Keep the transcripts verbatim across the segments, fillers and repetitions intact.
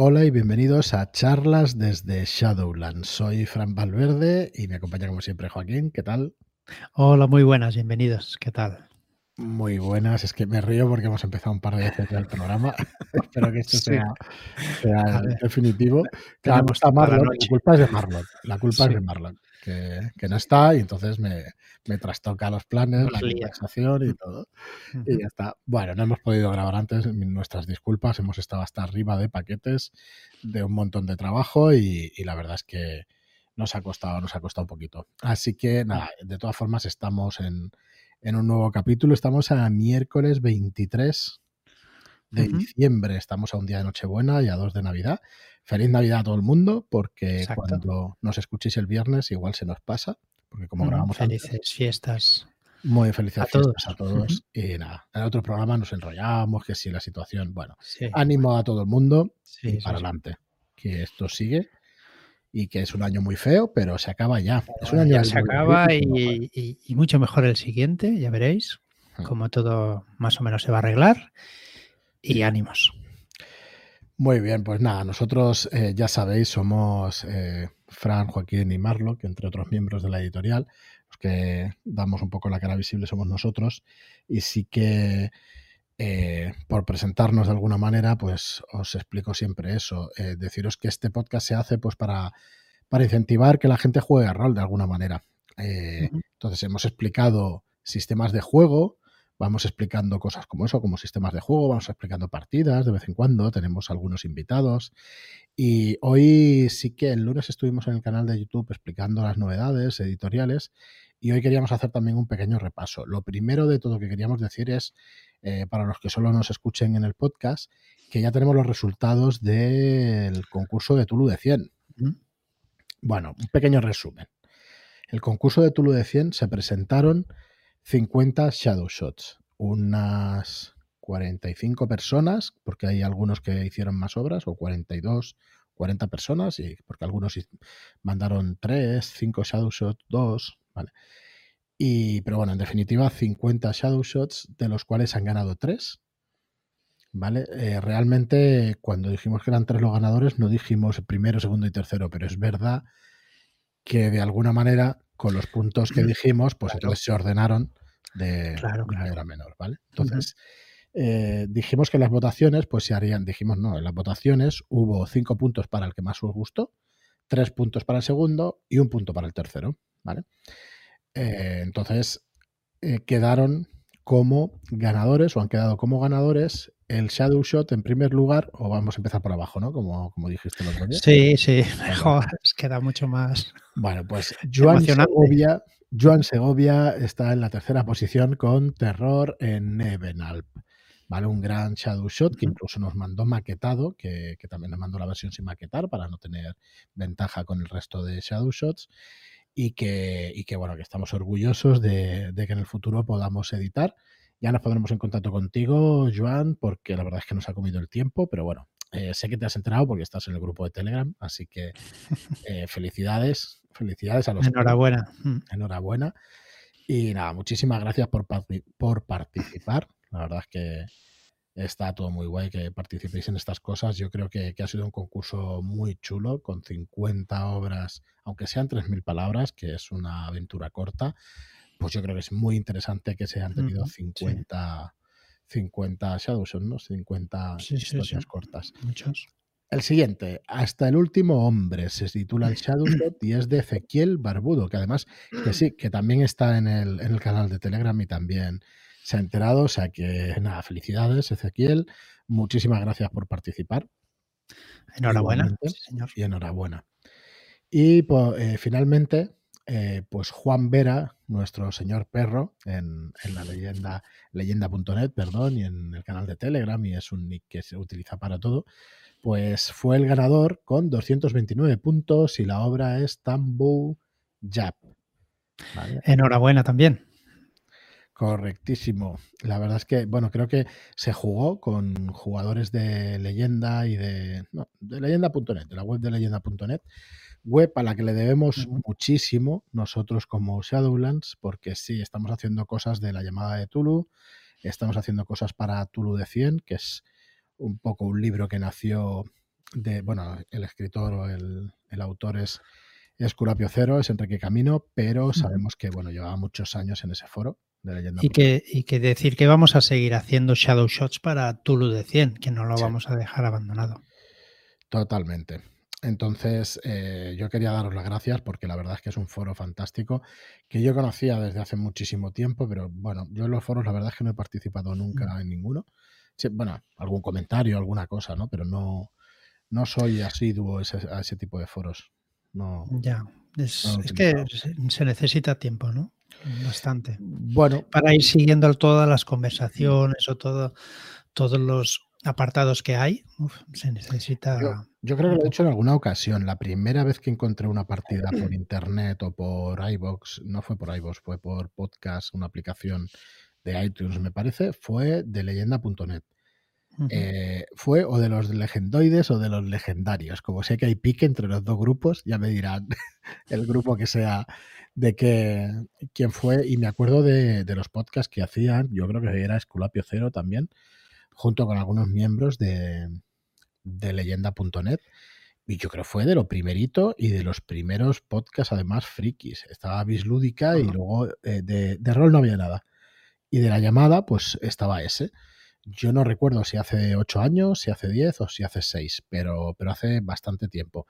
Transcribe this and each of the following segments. Hola y bienvenidos a Charlas desde Shadowlands. Soy Fran Valverde y me acompaña como siempre Joaquín. ¿Qué tal? Hola, muy buenas, bienvenidos. ¿Qué tal? Muy buenas. Es que me río porque hemos empezado un par de veces ya el programa. Espero que esto sí. sea, sea definitivo. Claro, no está Marlock. La, la culpa es de Marlock. La culpa sí. es de Marlock, que, que no está y entonces me, me trastoca los planes, Nos la lía. conversación y todo. Uh-huh. Y ya está. Bueno, no hemos podido grabar antes. Nuestras disculpas. Hemos estado hasta arriba de paquetes, de un montón de trabajo y, y la verdad es que nos ha costado, nos ha costado un poquito. Así que nada, de todas formas estamos en... en un nuevo capítulo. Estamos a miércoles veintitrés de diciembre. Estamos a un día de Nochebuena y a dos de Navidad. Feliz Navidad a todo el mundo, porque Exacto. cuando nos escuchéis el viernes igual se nos pasa, porque como mm, grabamos felices antes, fiestas. Muy felices a fiestas todos. a todos. Uh-huh. Y nada, en otro programa nos enrollamos, que si la situación, bueno, sí, ánimo bueno. a todo el mundo sí, y para sí, adelante. Sí. Que esto sigue. Y que es un año muy feo, pero se acaba ya. Es un año ya se acaba y, y, y mucho mejor el siguiente, ya veréis, como todo más o menos se va a arreglar. Y ánimos. Muy bien, pues nada, nosotros eh, ya sabéis, somos eh, Fran, Joaquín y Marlock, entre otros miembros de la editorial, los que damos un poco la cara visible somos nosotros. Y sí que... Eh, por presentarnos de alguna manera, pues os explico siempre eso. Eh, deciros que este podcast se hace pues para, para incentivar que la gente juegue a rol de alguna manera. Eh, uh-huh. Entonces hemos explicado sistemas de juego, vamos explicando cosas como eso, como sistemas de juego, vamos explicando partidas de vez en cuando, tenemos algunos invitados. Y hoy sí que el lunes estuvimos en el canal de YouTube explicando las novedades editoriales y hoy queríamos hacer también un pequeño repaso. Lo primero de todo que queríamos decir es Eh, para los que solo nos escuchen en el podcast, que ya tenemos los resultados del concurso de Cthulhu de cien. Bueno, un pequeño resumen. El concurso de Cthulhu de cien se presentaron cincuenta shadow shots, unas cuarenta y cinco personas, porque hay algunos que hicieron más obras, o cuarenta y dos, cuarenta personas, y porque algunos mandaron tres, cinco shadow shots, dos, vale. Y, pero bueno, en definitiva, cincuenta shadow shots, de los cuales han ganado tres, ¿vale? Eh, realmente, cuando dijimos que eran tres los ganadores, no dijimos primero, segundo y tercero, pero es verdad que de alguna manera, con los puntos que dijimos, pues claro. entonces se ordenaron de claro, claro. mayor a menor, ¿vale? Entonces, uh-huh. eh, dijimos que las votaciones, pues se harían, dijimos no, en las votaciones hubo cinco puntos para el que más os gustó, tres puntos para el segundo y un punto para el tercero, ¿vale? Eh, entonces eh, quedaron como ganadores o han quedado como ganadores el shadow shot en primer lugar, o vamos a empezar por abajo, ¿no? Como, como dijiste el otro día. Sí, sí, mejor, es que da mucho más. Bueno, pues Joan Segovia, Joan Segovia está en la tercera posición con Terror en Nevenal, ¿vale? Un gran shadow shot que incluso nos mandó maquetado, que, que también nos mandó la versión sin maquetar para no tener ventaja con el resto de shadow shots. Y que, y que bueno, que estamos orgullosos de, de que en el futuro podamos editar. Ya nos pondremos en contacto contigo, Joan, porque la verdad es que nos ha comido el tiempo, pero bueno, eh, sé que te has enterado porque estás en el grupo de Telegram, así que eh, felicidades, felicidades a los... Enhorabuena. Que, enhorabuena. Y nada, muchísimas gracias por, por participar. La verdad es que está todo muy guay que participéis en estas cosas. Yo creo que, que ha sido un concurso muy chulo, con cincuenta obras, aunque sean tres mil palabras, que es una aventura corta, pues yo creo que es muy interesante que se han tenido uh-huh, cincuenta, sí. cincuenta Shadowshots, ¿no? cincuenta sí, historias sí, sí. cortas. Muchos. El siguiente, Hasta el último hombre, se titula el Shadowshot y es de Ezequiel Barbudo, que además, que sí, que también está en el, en el canal de Telegram y también... se ha enterado, o sea que nada, felicidades Ezequiel, muchísimas gracias por participar. Enhorabuena, sí, señor. Y enhorabuena. Y pues, eh, finalmente, eh, pues Juan Vera, nuestro señor perro, en, en la leyenda, leyenda punto net, perdón, y en el canal de Telegram, y es un nick que se utiliza para todo, pues fue el ganador con doscientos veintinueve puntos y la obra es Tambú Jab. ¿Vale? Enhorabuena también. Correctísimo. La verdad es que, bueno, creo que se jugó con jugadores de Leyenda y de, no, de Leyenda punto net, de la web de Leyenda punto net, web a la que le debemos uh-huh. muchísimo nosotros como Shadowlands, porque sí, estamos haciendo cosas de la llamada de Cthulhu, estamos haciendo cosas para Cthulhu de cien, que es un poco un libro que nació de, bueno, el escritor o el, el autor es Escorpio Cero, es Enrique Camino, pero sabemos que, bueno, llevaba muchos años en ese foro de leyenda. Y que, y que decir que vamos a seguir haciendo Shadow Shots para Cthulhu de cien, que no lo sí. vamos a dejar abandonado. Totalmente. Entonces, eh, yo quería daros las gracias porque la verdad es que es un foro fantástico que yo conocía desde hace muchísimo tiempo, pero bueno, yo en los foros la verdad es que no he participado nunca en ninguno. Sí, bueno, algún comentario, alguna cosa, ¿no? Pero no, no soy asiduo ese, a ese tipo de foros. No, ya, es, no es que se necesita tiempo, ¿no? Bastante. Bueno, para ir siguiendo todas las conversaciones o todo, todos los apartados que hay, uf, se necesita... Yo, yo creo que lo he hecho en alguna ocasión. La primera vez que encontré una partida por internet o por iVoox, no fue por iVoox, fue por podcast, una aplicación de iTunes, me parece, fue de leyenda punto net. Uh-huh. Eh, fue o de los legendoides o de los legendarios. Como sé que hay pique entre los dos grupos, ya me dirán el grupo que sea de que, quién fue. Y me acuerdo de, de los podcasts que hacían, yo creo que era Escorpio Cero también, junto con algunos miembros de, de leyenda punto net. Y yo creo que fue de lo primerito y de los primeros podcasts, además, frikis. Estaba Bislúdica uh-huh. y luego eh, de, de rol no había nada. Y de la llamada, pues estaba ese. Yo no recuerdo si hace ocho años, si hace diez o si hace seis, pero, pero hace bastante tiempo.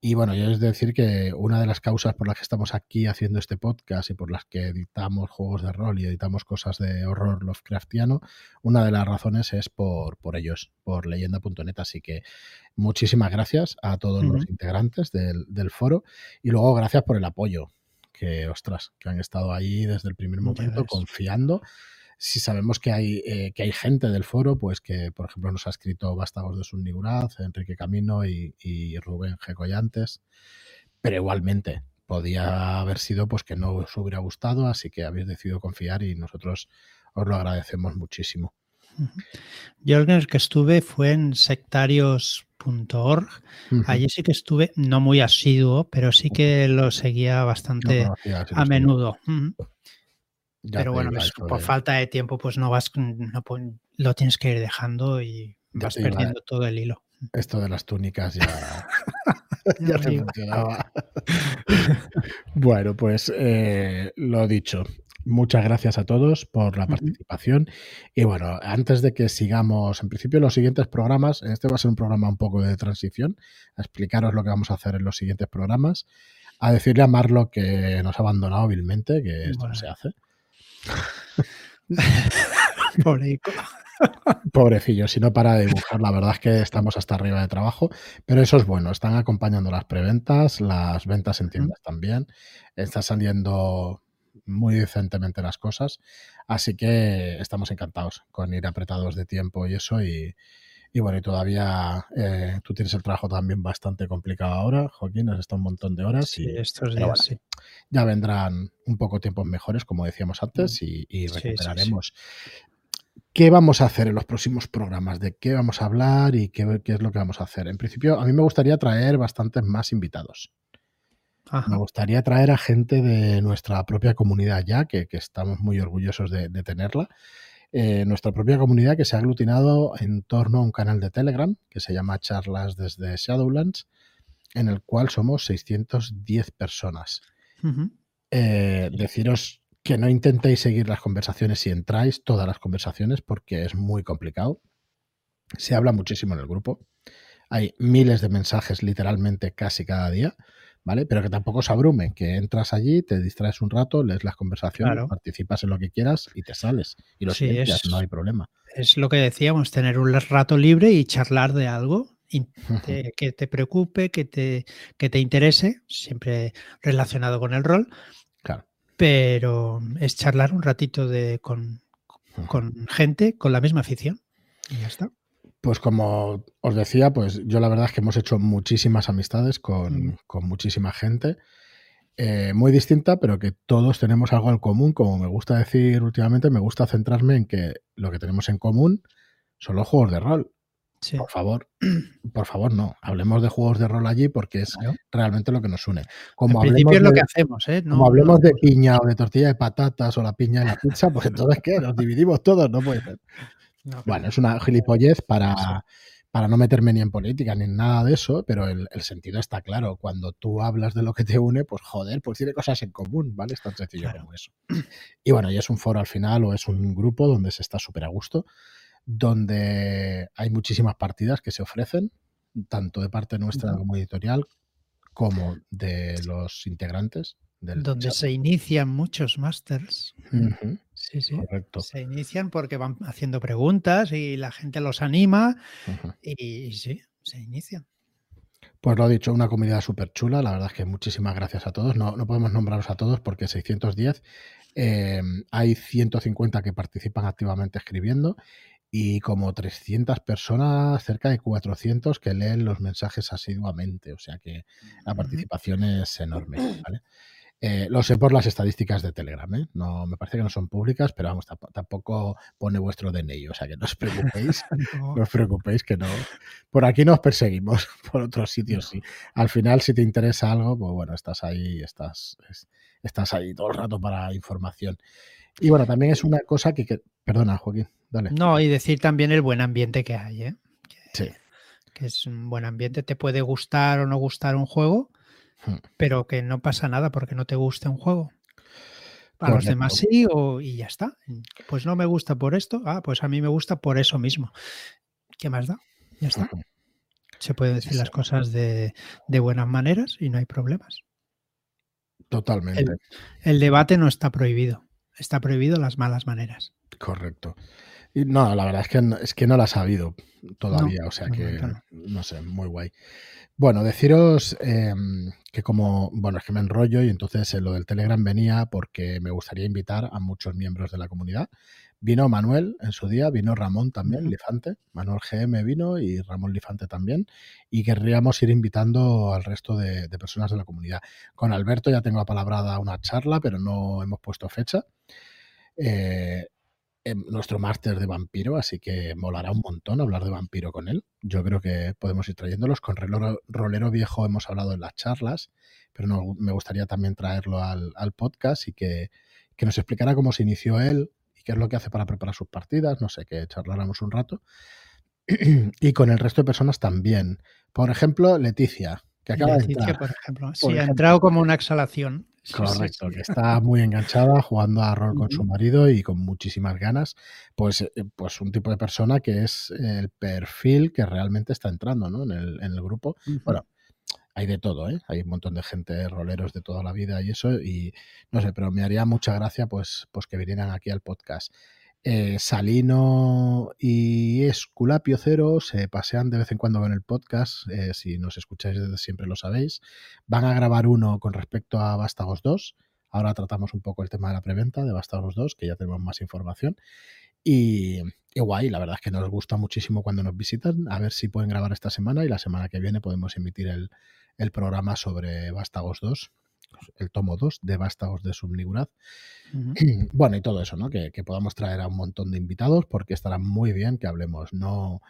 Y bueno, yo es decir que una de las causas por las que estamos aquí haciendo este podcast y por las que editamos juegos de rol y editamos cosas de horror lovecraftiano, una de las razones es por, por ellos, por leyenda punto net. Así que muchísimas gracias a todos uh-huh. los integrantes del, del foro y luego gracias por el apoyo que, ostras, que han estado ahí desde el primer momento confiando. Si sabemos que hay, eh, que hay gente del foro, pues que, por ejemplo, nos ha escrito Vástagos de Shub-Niggurath, Enrique Camino y, y Rubén G. Collantes, pero igualmente podía haber sido pues que no os hubiera gustado, así que habéis decidido confiar y nosotros os lo agradecemos muchísimo. Yo en el que estuve fue en sectarios punto org. Uh-huh. Allí sí que estuve, no muy asiduo, pero sí que lo seguía bastante no conocía, si a menudo. Uh-huh. Pero bueno, ves, por falta de tiempo pues no vas, no, lo tienes que ir dejando y vas perdiendo todo el hilo. Esto de las túnicas ya, ya te funcionaba. Bueno, pues eh, lo dicho. Muchas gracias a todos por la participación. Uh-huh. Y bueno, antes de que sigamos, en principio los siguientes programas, este va a ser un programa un poco de transición, a explicaros lo que vamos a hacer en los siguientes programas, a decirle a Marlock que nos ha abandonado vilmente, que esto bueno. no se hace. Pobreico. Pobrecillo, si no para de dibujar, la verdad es que estamos hasta arriba de trabajo, pero eso es bueno, están acompañando las preventas, las ventas en tiendas uh-huh. también, está saliendo muy decentemente las cosas, así que estamos encantados con ir apretados de tiempo y eso, y, y bueno, y todavía eh, tú tienes el trabajo también bastante complicado ahora, Joaquín, has estado un montón de horas, sí, y estos días, bueno, sí. ya vendrán un poco tiempos mejores, como decíamos antes, y, y recuperaremos. Sí, sí, sí. ¿Qué vamos a hacer en los próximos programas? ¿De qué vamos a hablar y qué, qué es lo que vamos a hacer? En principio, a mí me gustaría traer bastantes más invitados. Ajá. Me gustaría traer a gente de nuestra propia comunidad ya, que, que estamos muy orgullosos de, de tenerla. Eh, nuestra propia comunidad que se ha aglutinado en torno a un canal de Telegram que se llama Charlas desde Shadowlands, en el cual somos seiscientas diez personas. Uh-huh. Eh, deciros que no intentéis seguir las conversaciones si entráis, todas las conversaciones, porque es muy complicado. Se habla muchísimo en el grupo. Hay miles de mensajes literalmente casi cada día. ¿Vale? Pero que tampoco se abrume, que entras allí, te distraes un rato, lees las conversaciones, claro. participas en lo que quieras y te sales. Y los sí, limpias, es, no hay problema. Es lo que decíamos, tener un rato libre y charlar de algo y te, que te preocupe, que te, que te interese, siempre relacionado con el rol. Claro. Pero es charlar un ratito de, con, con gente, con la misma afición y ya está. Pues como os decía, pues yo la verdad es que hemos hecho muchísimas amistades con, mm. con muchísima gente, eh, muy distinta, pero que todos tenemos algo en común. Como me gusta decir últimamente, me gusta centrarme en que lo que tenemos en común son los juegos de rol. Sí. Por favor, por favor no, hablemos de juegos de rol allí porque es claro. realmente lo que nos une. Como en hablemos, es lo de, que hacemos, ¿eh? no, como hablemos no, no, de piña o de tortilla de patatas o la piña de la pizza, pues entonces ¿qué? Nos dividimos todos, no puede ser. No, bueno, es una gilipollez para, para no meterme ni en política ni en nada de eso, pero el, el sentido está claro. Cuando tú hablas de lo que te une, pues joder, pues tiene cosas en común, ¿vale? Es tan sencillo claro. como eso. Y bueno, y es un foro al final o es un grupo donde se está súper a gusto, donde hay muchísimas partidas que se ofrecen, tanto de parte nuestra no. como editorial, como de los integrantes. Del donde chat. Se inician muchos másters. Uh-huh. Sí, sí. Correcto. Se inician porque van haciendo preguntas y la gente los anima uh-huh. y, y sí, se inician. Pues lo dicho, una comunidad súper chula. La verdad es que muchísimas gracias a todos. No, no podemos nombraros a todos porque seiscientos diez. Eh, hay ciento cincuenta que participan activamente escribiendo y como trescientas personas, cerca de cuatrocientos que leen los mensajes asiduamente. O sea que la participación uh-huh. es enorme, ¿vale? Eh, lo sé por las estadísticas de Telegram, ¿eh? No, me parece que no son públicas, pero vamos, tamp- tampoco pone vuestro D N I, o sea que no os preocupéis, no os preocupéis que no. Por aquí no os perseguimos, por otros sitios sí. Al final, si te interesa algo, pues bueno, estás ahí, estás, es, estás ahí todo el rato para información. Y bueno, también es una cosa que, que... Perdona, Joaquín, dale. No, y decir también el buen ambiente que hay, ¿eh? Que, sí. Que es un buen ambiente, te puede gustar o no gustar un juego, pero que no pasa nada porque no te guste un juego. A los demás sí o, y ya está. Pues no me gusta por esto. Ah, pues a mí me gusta por eso mismo. ¿Qué más da? Ya está. Se pueden decir las cosas de, de buenas maneras y no hay problemas. Totalmente. El, el debate no está prohibido. Está prohibido las malas maneras. Correcto. Y no, la verdad es que no, es que no la has habido todavía, no, o sea que, no. no sé, muy guay. Bueno, deciros eh, que como, bueno, es que me enrollo y entonces eh, lo del Telegram venía porque me gustaría invitar a muchos miembros de la comunidad. Vino Manuel en su día, vino Ramón también, uh-huh. Lifante, Manuel G M vino y Ramón Lifante también, y querríamos ir invitando al resto de, de personas de la comunidad. Con Alberto ya tengo apalabrada una charla, pero no hemos puesto fecha. Eh... nuestro máster de vampiro, así que molará un montón hablar de vampiro con él. Yo creo que podemos ir trayéndolos. Con Rolero, Rolero Viejo hemos hablado en las charlas, pero no, me gustaría también traerlo al, al podcast y que, que nos explicara cómo se inició él y qué es lo que hace para preparar sus partidas. No sé, que charláramos un rato. Y con el resto de personas también. Por ejemplo, Leticia, que acaba Leticia, de entrar. Por ejemplo. Por sí, ejemplo. Ha entrado como una exhalación. Correcto, que está muy enganchada jugando a rol con su marido y con muchísimas ganas, pues, pues un tipo de persona que es el perfil que realmente está entrando, ¿no? en, el, en el grupo. Bueno, hay de todo, ¿eh? Hay un montón de gente, roleros de toda la vida y eso, y no sé, pero me haría mucha gracia pues, pues que vinieran aquí al podcast. Eh, Salino y Escorpio Cero se pasean de vez en cuando con el podcast, eh, si nos escucháis desde siempre lo sabéis. Van a grabar uno con respecto a Vástagos dos, ahora tratamos un poco el tema de la preventa de Vástagos dos, que ya tenemos más información. Y, y guay, la verdad es que nos gusta muchísimo cuando nos visitan, a ver si pueden grabar esta semana y la semana que viene podemos emitir el, el programa sobre Vástagos dos. El tomo dos de Vástagos de Shub-Niggurath. Uh-huh. Bueno, y todo eso, ¿no? Que, que podamos traer a un montón de invitados porque estará muy bien que hablemos. No,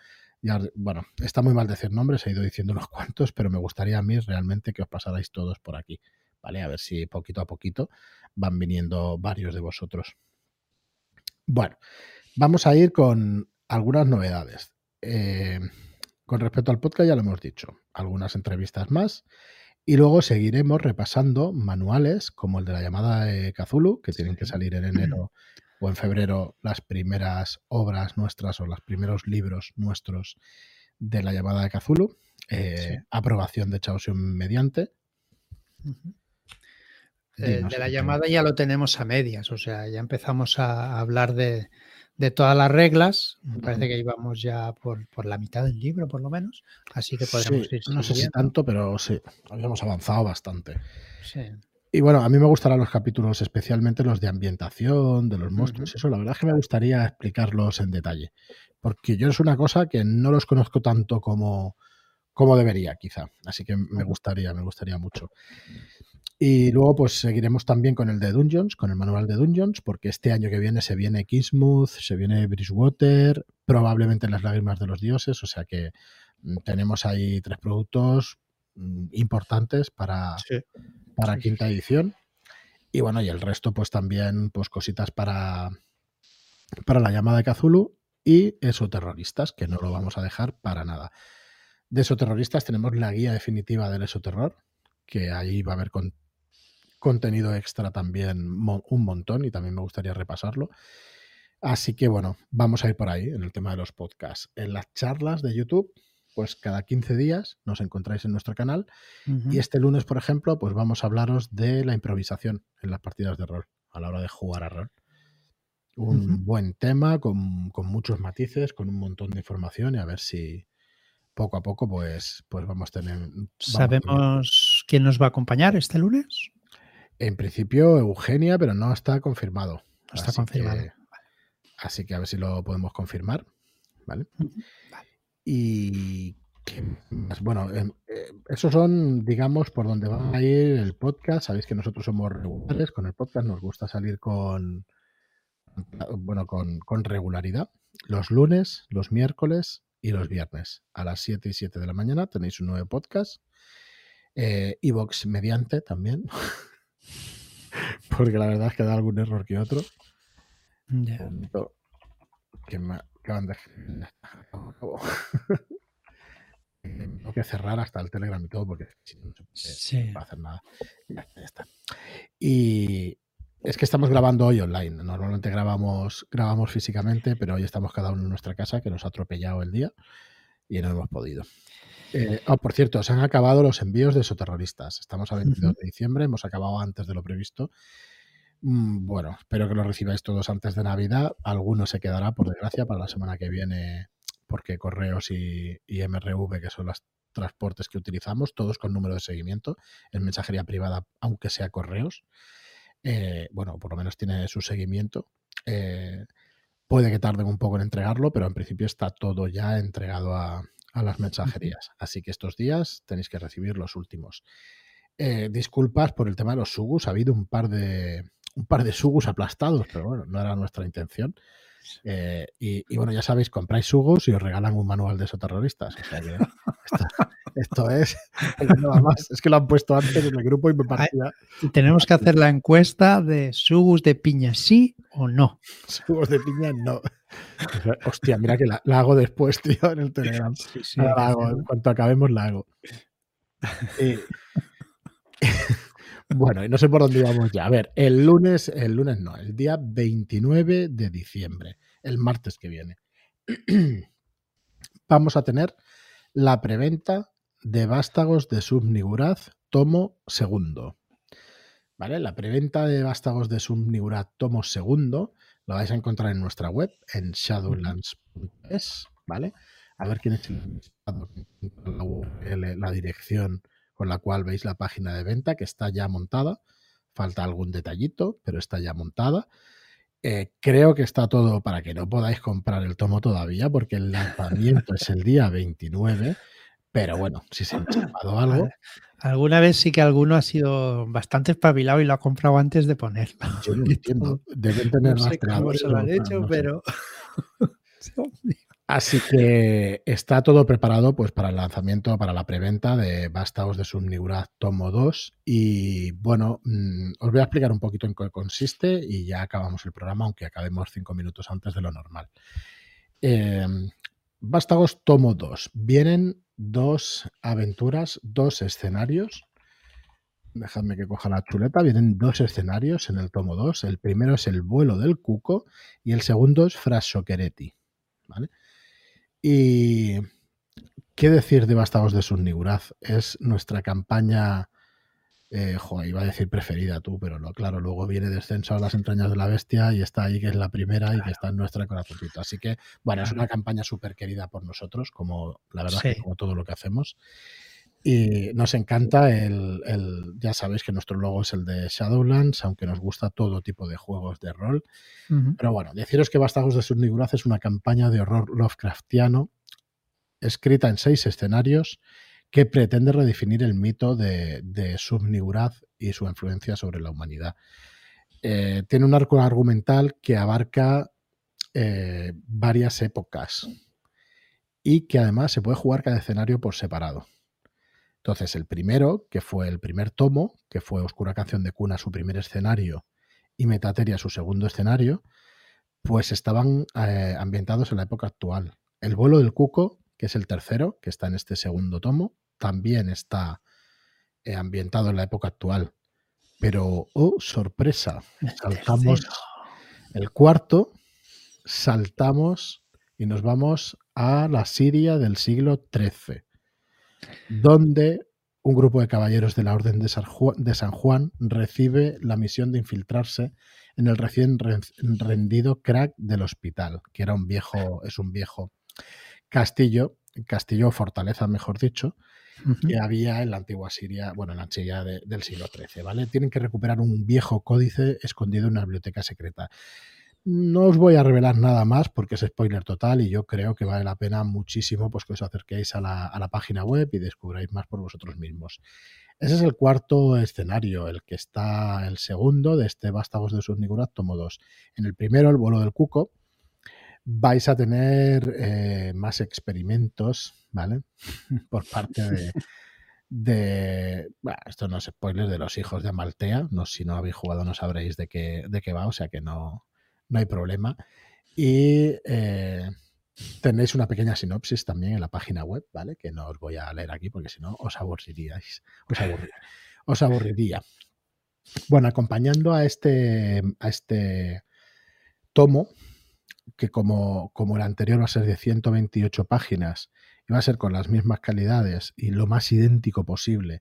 ya, bueno, está muy mal decir nombres, he ido diciendo unos cuantos, pero me gustaría a mí realmente que os pasarais todos por aquí, ¿vale? A ver si poquito a poquito van viniendo varios de vosotros. Bueno, vamos a ir con algunas novedades. Eh, con respecto al podcast ya lo hemos dicho, algunas entrevistas más. Y luego seguiremos repasando manuales como el de la llamada de Cthulhu, que tienen que salir en enero o en febrero las primeras obras nuestras o los primeros libros nuestros de la llamada de Cthulhu. Eh, sí. Aprobación de Chausión mediante. Uh-huh. Eh, de la llamada ya lo tenemos a medias, o sea, ya empezamos a hablar de, de todas las reglas. Me parece que íbamos ya por, por la mitad del libro, por lo menos. Así que podremos sí, ir. No sé si tanto, pero sí, habíamos avanzado bastante. Sí. Y bueno, a mí me gustarán los capítulos, especialmente los de ambientación, de los monstruos. Uh-huh. Eso, la verdad es que me gustaría explicarlos en detalle. Porque yo es una cosa que no los conozco tanto como, como debería, quizá. Así que me gustaría, me gustaría mucho. Y luego pues seguiremos también con el de Dungeons, con el manual de Dungeons, porque este año que viene se viene Kismuth, se viene Bridgewater, probablemente Las lágrimas de los dioses, o sea que tenemos ahí tres productos importantes para, sí. para quinta edición. Y bueno, y el resto pues también pues cositas para, para la llamada de Cthulhu y Eso Terroristas, que no lo vamos a dejar para nada. De Eso Terroristas tenemos la guía definitiva del Eso Terror, que ahí va a haber con, contenido extra también mo, un montón, y también me gustaría repasarlo. Así que bueno, vamos a ir por ahí en el tema de los podcasts. En las charlas de YouTube, pues cada quince días nos encontráis en nuestro canal. Uh-huh. Y este lunes, por ejemplo, pues vamos a hablaros de la improvisación en las partidas de rol, a la hora de jugar a rol. Un uh-huh. buen tema, con, con muchos matices, con un montón de información, y a ver si poco a poco pues, pues vamos a tener... Vamos ¿Sabemos a quién nos va a acompañar este lunes? En principio Eugenia, pero no está confirmado. No está así confirmado. Que, vale. Así que a ver si lo podemos confirmar. Vale. Uh-huh. Vale. Y que, bueno, eh, eh, esos son, digamos, por donde va a ir el podcast. Sabéis que nosotros somos regulares con el podcast, nos gusta salir con, bueno, con, con regularidad. Los lunes, los miércoles y los viernes a las siete y siete de la mañana tenéis un nuevo podcast. Eh, iVoox mediante también, porque la verdad es que da algún error que otro. Yeah. Que me... Tengo que cerrar hasta el Telegram y todo, porque si no, no se puede, sí. no va a hacer nada. Ya está. Y es que estamos grabando hoy online. Normalmente grabamos, grabamos físicamente, pero hoy estamos cada uno en nuestra casa, que nos ha atropellado el día y no hemos podido. Eh, oh, por cierto, se han acabado los envíos de Soterroristas. Estamos a veintidós de diciembre, hemos acabado antes de lo previsto. Bueno, espero que lo recibáis todos antes de Navidad. Alguno se quedará, por desgracia, para la semana que viene, porque Correos y, y M R V, que son los transportes que utilizamos, todos con número de seguimiento, en mensajería privada, aunque sea Correos, eh, bueno, por lo menos tiene su seguimiento. Eh, puede que tarden un poco en entregarlo, pero en principio está todo ya entregado a, a las mensajerías. Así que estos días tenéis que recibir los últimos. Eh, disculpas por el tema de los sugus. Ha habido un par de... un par de sugus aplastados, pero bueno, no era nuestra intención. Eh, y, y bueno, ya sabéis, compráis sugus y os regalan un manual de Eso Terroristas. O sea que esto, esto es... Nada más. Es que lo han puesto antes en el grupo y me parecía... Tenemos que hacer la encuesta de sugus de piña sí o no. Sugus de piña no. Hostia, mira que la, la hago después, tío, en el Telegram. Sí, sí, la la hago. En cuanto acabemos la hago. Y... Bueno, y no sé por dónde íbamos ya. A ver, el lunes, el lunes no, el día veintinueve de diciembre, el martes que viene, vamos a tener la preventa de Vástagos de Shub-Niggurath, tomo segundo. ¿Vale? La preventa de Vástagos de Shub-Niggurath, tomo segundo, la vais a encontrar en nuestra web, en shadowlands punto es, ¿vale? A ver quién es el, la, la dirección con la cual veis la página de venta, que está ya montada. Falta algún detallito, pero está ya montada. Eh, creo que está todo para que no podáis comprar el tomo todavía, porque el lanzamiento es el día veintinueve, pero bueno, si se ha enchapado algo... Alguna vez sí que alguno ha sido bastante espabilado y lo ha comprado antes de ponerlo. Yo no entiendo. Deben tener no sé cómo se lo han hecho, no sé. Pero... Así que está todo preparado pues para el lanzamiento, para la preventa de Vástagos de Shub-Niggurath tomo dos. Y bueno, mmm, os voy a explicar un poquito en qué consiste y ya acabamos el programa, aunque acabemos cinco minutos antes de lo normal. Eh, Vástagos tomo dos. Vienen dos aventuras, dos escenarios. Dejadme que coja la chuleta. Vienen dos escenarios en el tomo dos. El primero es El vuelo del cuco y el segundo es Frasqueretti. ¿Vale? Y qué decir de Vástagos de Shub-Niggurath, es nuestra campaña, eh, jo, iba a decir preferida tú, pero no, claro, luego viene Descenso a las entrañas de la bestia y está ahí, que es la primera y que está en nuestra corazoncito, así que bueno, es una campaña súper querida por nosotros, como la verdad sí. Es que como todo lo que hacemos, y nos encanta el, el, ya sabéis que nuestro logo es el de Shadowlands, aunque nos gusta todo tipo de juegos de rol. Uh-huh. Pero bueno, deciros que Vástagos de Shub-Niggurath es una campaña de horror lovecraftiano escrita en seis escenarios que pretende redefinir el mito de, de Shub-Niggurath y su influencia sobre la humanidad. Eh, tiene un arco argumental que abarca eh, varias épocas y que además se puede jugar cada escenario por separado. Entonces, el primero, que fue el primer tomo, que fue Oscura Canción de Cuna, su primer escenario, y Metateria, su segundo escenario, pues estaban eh, ambientados en la época actual. El vuelo del cuco, que es el tercero, que está en este segundo tomo, también está eh, ambientado en la época actual. Pero, oh, sorpresa, saltamos el, el cuarto, saltamos y nos vamos a la Siria del siglo trece, donde un grupo de caballeros de la Orden de San Juan, de San Juan recibe la misión de infiltrarse en el recién rendido crack del hospital, que era un viejo, es un viejo castillo, castillo o fortaleza, mejor dicho, uh-huh. que había en la antigua Siria, bueno, en la Siria de, del siglo trece, ¿vale? Tienen que recuperar un viejo códice escondido en una biblioteca secreta. No os voy a revelar nada más porque es spoiler total y yo creo que vale la pena muchísimo pues que os acerquéis a la, a la página web y descubráis más por vosotros mismos. Ese es el cuarto escenario, el que está el segundo de este Vástagos de Shub-Niggurath, tomo dos. En el primero, el vuelo del cuco, vais a tener eh, más experimentos, ¿vale? Por parte de... de bueno, esto no es spoiler, de los hijos de Amaltea. No, si no habéis jugado no sabréis de qué, de qué va, o sea que no... No hay problema. Y eh, tenéis una pequeña sinopsis también en la página web, ¿vale? Que no os voy a leer aquí porque si no os aburriríais. Os aburriría. Os aburriría. Bueno, acompañando a este, a este tomo, que como, como el anterior va a ser de ciento veintiocho páginas y va a ser con las mismas calidades y lo más idéntico posible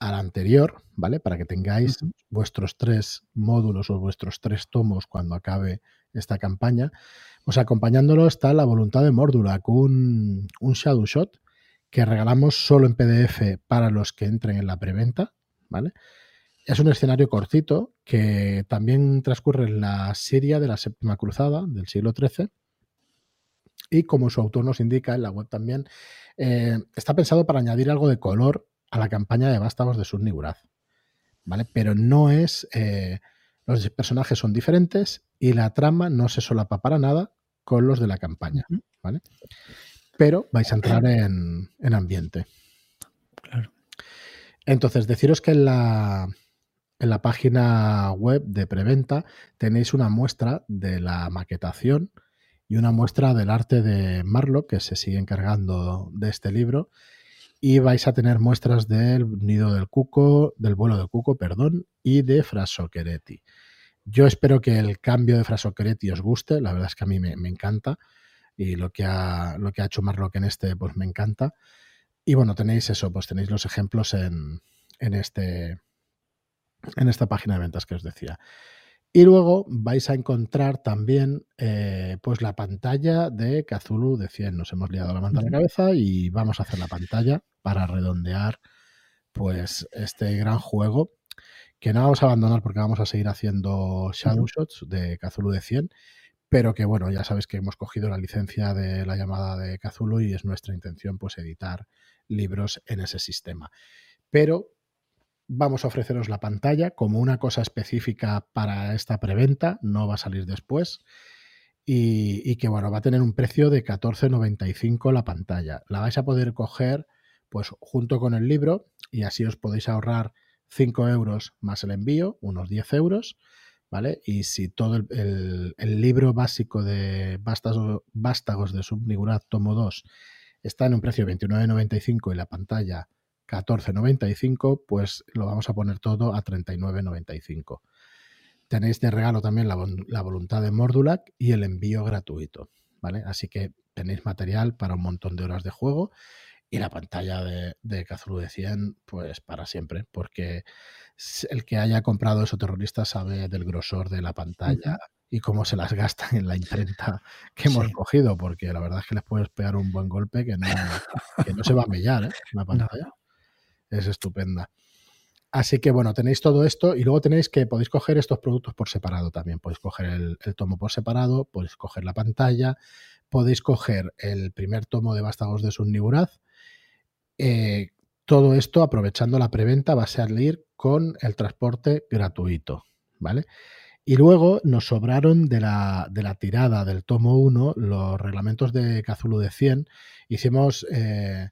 al anterior, ¿vale? Para que tengáis uh-huh. vuestros tres módulos o vuestros tres tomos cuando acabe esta campaña. Pues acompañándolo está La Voluntad de Mordulak, un, un Shadow Shot que regalamos solo en P D F para los que entren en la preventa, ¿vale? Es un escenario cortito que también transcurre en la Siria de la Séptima Cruzada del siglo trece y, como su autor nos indica en la web también, eh, está pensado para añadir algo de color a la campaña de Vástagos de Shub-Niggurath, ¿vale? Pero no es... Eh, los personajes son diferentes y la trama no se solapa para nada con los de la campaña, ¿vale? Pero vais a entrar en, en ambiente. Claro. Entonces, deciros que en la, en la página web de preventa tenéis una muestra de la maquetación y una muestra del arte de Marlock, que se sigue encargando de este libro, y vais a tener muestras del nido del cuco, del vuelo del cuco, perdón, y de Frasqueretti. Yo espero que el cambio de Frasqueretti os guste, la verdad es que a mí me, me encanta, y lo que ha, lo que ha hecho Marlock en este, pues me encanta. Y bueno, tenéis eso, pues tenéis los ejemplos en, en, este, en esta página de ventas que os decía. Y luego vais a encontrar también eh, pues la pantalla de Cthulhu de cien. Nos hemos liado la manta en la cabeza y vamos a hacer la pantalla para redondear pues este gran juego que no vamos a abandonar porque vamos a seguir haciendo Shadow Shots de Cthulhu de cien, pero que bueno, ya sabéis que hemos cogido la licencia de La Llamada de Cthulhu y es nuestra intención pues editar libros en ese sistema. Pero vamos a ofreceros la pantalla como una cosa específica para esta preventa, no va a salir después, y, y que bueno, va a tener un precio de catorce noventa y cinco la pantalla. La vais a poder coger pues junto con el libro y así os podéis ahorrar cinco euros más el envío, unos diez euros, ¿vale? Y si todo el, el, el libro básico de Vástagos, Vástagos de Shub-Niggurath, tomo dos, está en un precio de veintinueve noventa y cinco y la pantalla catorce noventa y cinco, pues lo vamos a poner todo a treinta y nueve noventa y cinco. Tenéis de regalo también la, la voluntad de Mordulak y el envío gratuito, ¿vale? Así que tenéis material para un montón de horas de juego y la pantalla de, de Cthulhu de cien, pues para siempre, porque el que haya comprado Eso Terroristas sabe del grosor de la pantalla y cómo se las gastan en la imprenta que hemos sí. cogido, porque la verdad es que les puedes pegar un buen golpe que no, que no se va a mellar, ¿eh? Una pantalla. No. Es estupenda. Así que bueno, tenéis todo esto y luego tenéis que podéis coger estos productos por separado también. Podéis coger el, el tomo por separado, podéis coger la pantalla, podéis coger el primer tomo de Vástagos de Shub-Niggurath. Eh, todo esto, aprovechando la preventa, va a salir con el transporte gratuito, ¿vale? Y luego nos sobraron de la, de la tirada del tomo uno los reglamentos de Cthulhu de cien. Hicimos... Eh,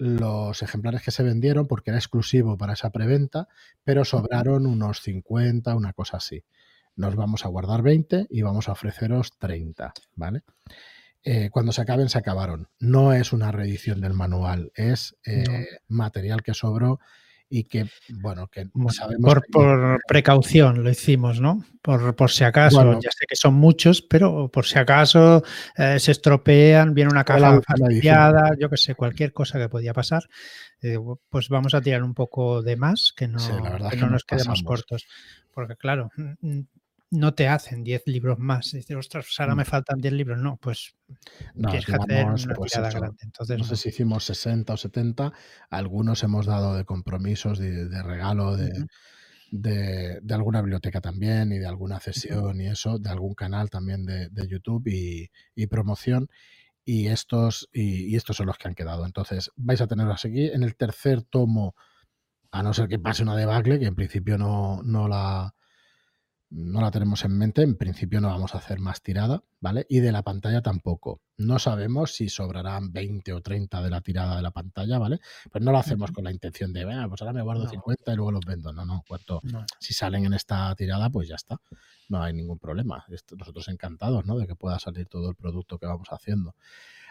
los ejemplares que se vendieron porque era exclusivo para esa preventa, pero sobraron unos cincuenta, una cosa así. nos vamos a guardar veinte y vamos a ofreceros treinta, ¿vale? Eh, cuando se acaben, se acabaron. No es una reedición del manual, es eh, no. material que sobró y que, bueno, que bueno, sabemos... Por, que... por precaución lo hicimos, ¿no? Por, por si acaso, bueno, ya sé que son muchos, pero por si acaso eh, se estropean, viene una caja fastidiada, yo que sé, cualquier cosa que podía pasar, eh, pues vamos a tirar un poco de más, que no, sí, la verdad que no nos quedemos cortos. Porque claro... no te hacen diez libros más. Dices, ostras, ahora me faltan diez libros. No, pues no, tienes que hacer una pues tirada hecho, grande. Entonces, no sé si hicimos sesenta o setenta. Algunos hemos dado de compromisos, de, de regalo, de, uh-huh. de, de alguna biblioteca también y de alguna cesión uh-huh. y eso, de algún canal también de, de YouTube y, y promoción. Y estos, y, y estos son los que han quedado. Entonces, vais a tenerlos aquí. En el tercer tomo, a no ser que pase una debacle, que en principio no, no la... no la tenemos en mente, en principio no vamos a hacer más tirada, ¿vale? Y de la pantalla tampoco. No sabemos si sobrarán veinte o treinta de la tirada de la pantalla, ¿vale? Pues no lo hacemos con la intención de, venga, pues ahora me guardo no. cincuenta y luego los vendo. No, no, cuanto no. si salen en esta tirada, pues ya está. No hay ningún problema. Nosotros encantados, ¿no? De que pueda salir todo el producto que vamos haciendo.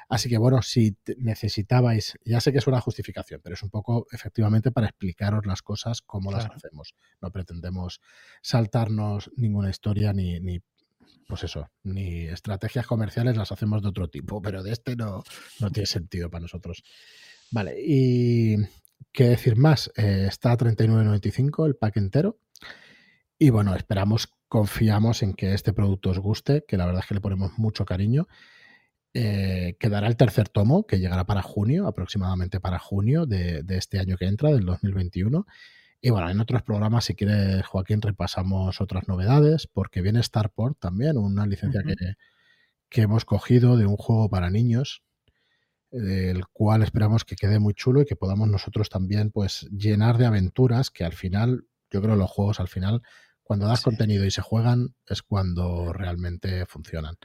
Así que, bueno, si necesitabais, ya sé que es una justificación, pero es un poco, efectivamente, para explicaros las cosas, cómo claro. las hacemos. No pretendemos saltarnos ninguna historia ni, ni, pues eso, ni estrategias comerciales, las hacemos de otro tipo, pero de este no, no tiene sentido para nosotros. Vale, y qué decir más, eh, está a treinta y nueve noventa y cinco el pack entero y, bueno, esperamos, confiamos en que este producto os guste, que la verdad es que le ponemos mucho cariño. Eh, quedará el tercer tomo, que llegará para junio, aproximadamente para junio de, de este año que entra, del dos mil veintiuno. Y bueno, en otros programas, si quieres, Joaquín, repasamos otras novedades, porque viene Starport también, una licencia uh-huh. que, que hemos cogido de un juego para niños, el cual esperamos que quede muy chulo y que podamos nosotros también pues llenar de aventuras, que al final, yo creo que los juegos al final, cuando das sí. contenido y se juegan, es cuando realmente funcionan.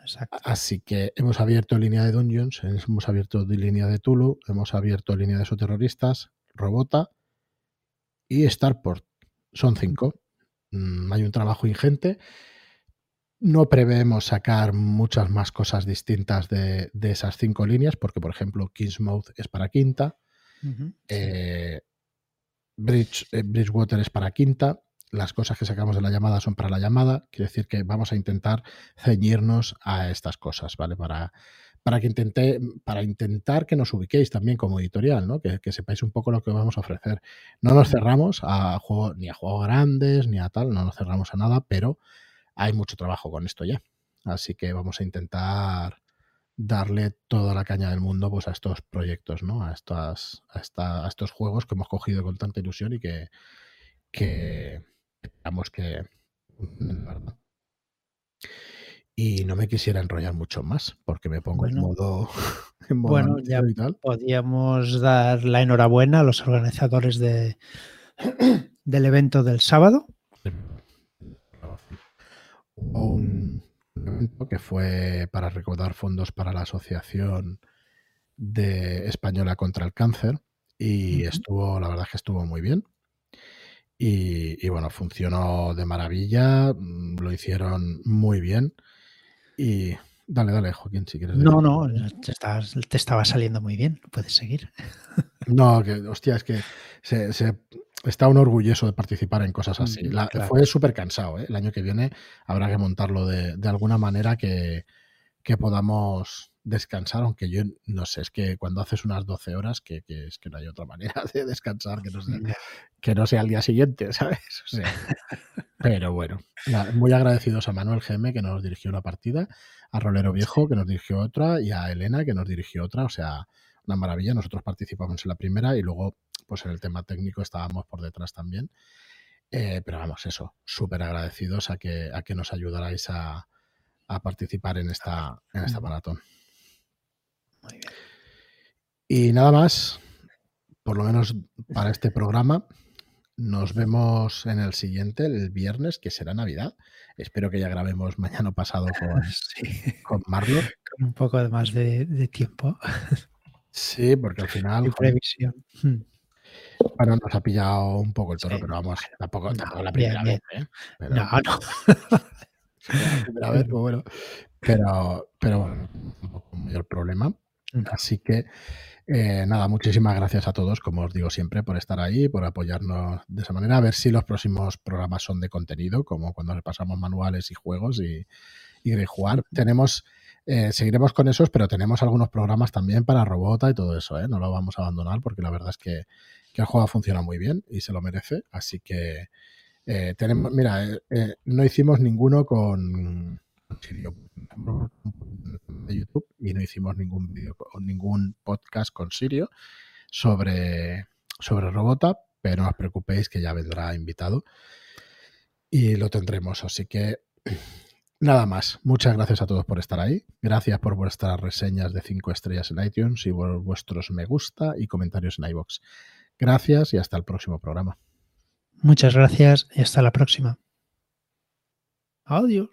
Exacto. Así que hemos abierto línea de Dungeons, hemos abierto línea de Cthulhu, hemos abierto línea de Eso Terroristas, Robota y Starport. Son cinco. Mm, hay un trabajo ingente. No preveemos sacar muchas más cosas distintas de, de esas cinco líneas, porque, por ejemplo, Kingsmouth es para quinta, uh-huh. eh, Bridge, eh, Bridgewater es para quinta. Las cosas que sacamos de la llamada son para la llamada, quiere decir que vamos a intentar ceñirnos a estas cosas, ¿vale? Para, para, que intenté, para intentar que nos ubiquéis también como editorial, ¿no? Que, que sepáis un poco lo que vamos a ofrecer. No nos cerramos a juego, ni a juegos grandes, ni a tal, no nos cerramos a nada, pero hay mucho trabajo con esto ya. Así que vamos a intentar darle toda la caña del mundo pues, a estos proyectos, ¿no? A, estas, a, esta, a estos juegos que hemos cogido con tanta ilusión y que... que Esperamos que... ¿verdad? Y no me quisiera enrollar mucho más, porque me pongo bueno, en, modo, en modo... Bueno, ya podíamos dar la enhorabuena a los organizadores de, del evento del sábado. Un evento que fue para recaudar fondos para la Asociación de Española contra el Cáncer y uh-huh. estuvo, la verdad es que estuvo muy bien. Y, y bueno, funcionó de maravilla, lo hicieron muy bien y dale, dale, Joaquín, si quieres. No, no, te estaba, te estaba saliendo muy bien, puedes seguir. No, que hostia, es que se, se está uno orgulloso de participar en cosas así. La, claro. Fue súper cansado, ¿eh? El año que viene habrá que montarlo de, de alguna manera que, que podamos... descansar, aunque yo no sé, es que cuando haces unas doce horas, que, que es que no hay otra manera de descansar que no sea, que no sea al día siguiente, ¿sabes? O sea, pero bueno, muy agradecidos a Manuel G M, que nos dirigió una partida, a Rolero Viejo, que nos dirigió otra, y a Elena, que nos dirigió otra, o sea, una maravilla. Nosotros participamos en la primera y luego, pues en el tema técnico estábamos por detrás también. Eh, pero vamos, eso, súper agradecidos a que, a que nos ayudarais a, a participar en esta, en esta maratón. Muy bien. Y nada más, por lo menos para este programa. Nos vemos en el siguiente, el viernes, que será Navidad. Espero que ya grabemos mañana pasado con, sí. con Marlock. Con un poco más de, de tiempo. Sí, porque al final... Y previsión. Bueno, nos ha pillado un poco el toro, sí, pero vamos, tampoco, tampoco no, la primera bien, vez. ¿eh? Pero, no, no. La primera vez, pues bueno. Pero, pero bueno, un poco mayor problema. Así que, eh, nada, muchísimas gracias a todos, como os digo siempre, por estar ahí, por apoyarnos de esa manera. A ver si los próximos programas son de contenido, como cuando repasamos manuales y juegos y, y jugar. Tenemos... Eh, seguiremos con esos, pero tenemos algunos programas también para Robota y todo eso, ¿eh? No lo vamos a abandonar porque la verdad es que, que el juego funciona muy bien y se lo merece. Así que eh, tenemos, mira, eh, eh, no hicimos ninguno con de YouTube y no hicimos ningún video, ningún podcast con Sirio sobre, sobre Robota, pero no os preocupéis que ya vendrá invitado y lo tendremos. Así que nada más. Muchas gracias a todos por estar ahí. Gracias por vuestras reseñas de cinco estrellas en iTunes y por vuestros me gusta y comentarios en iVoox. Gracias y hasta el próximo programa. Muchas gracias y hasta la próxima. Adiós.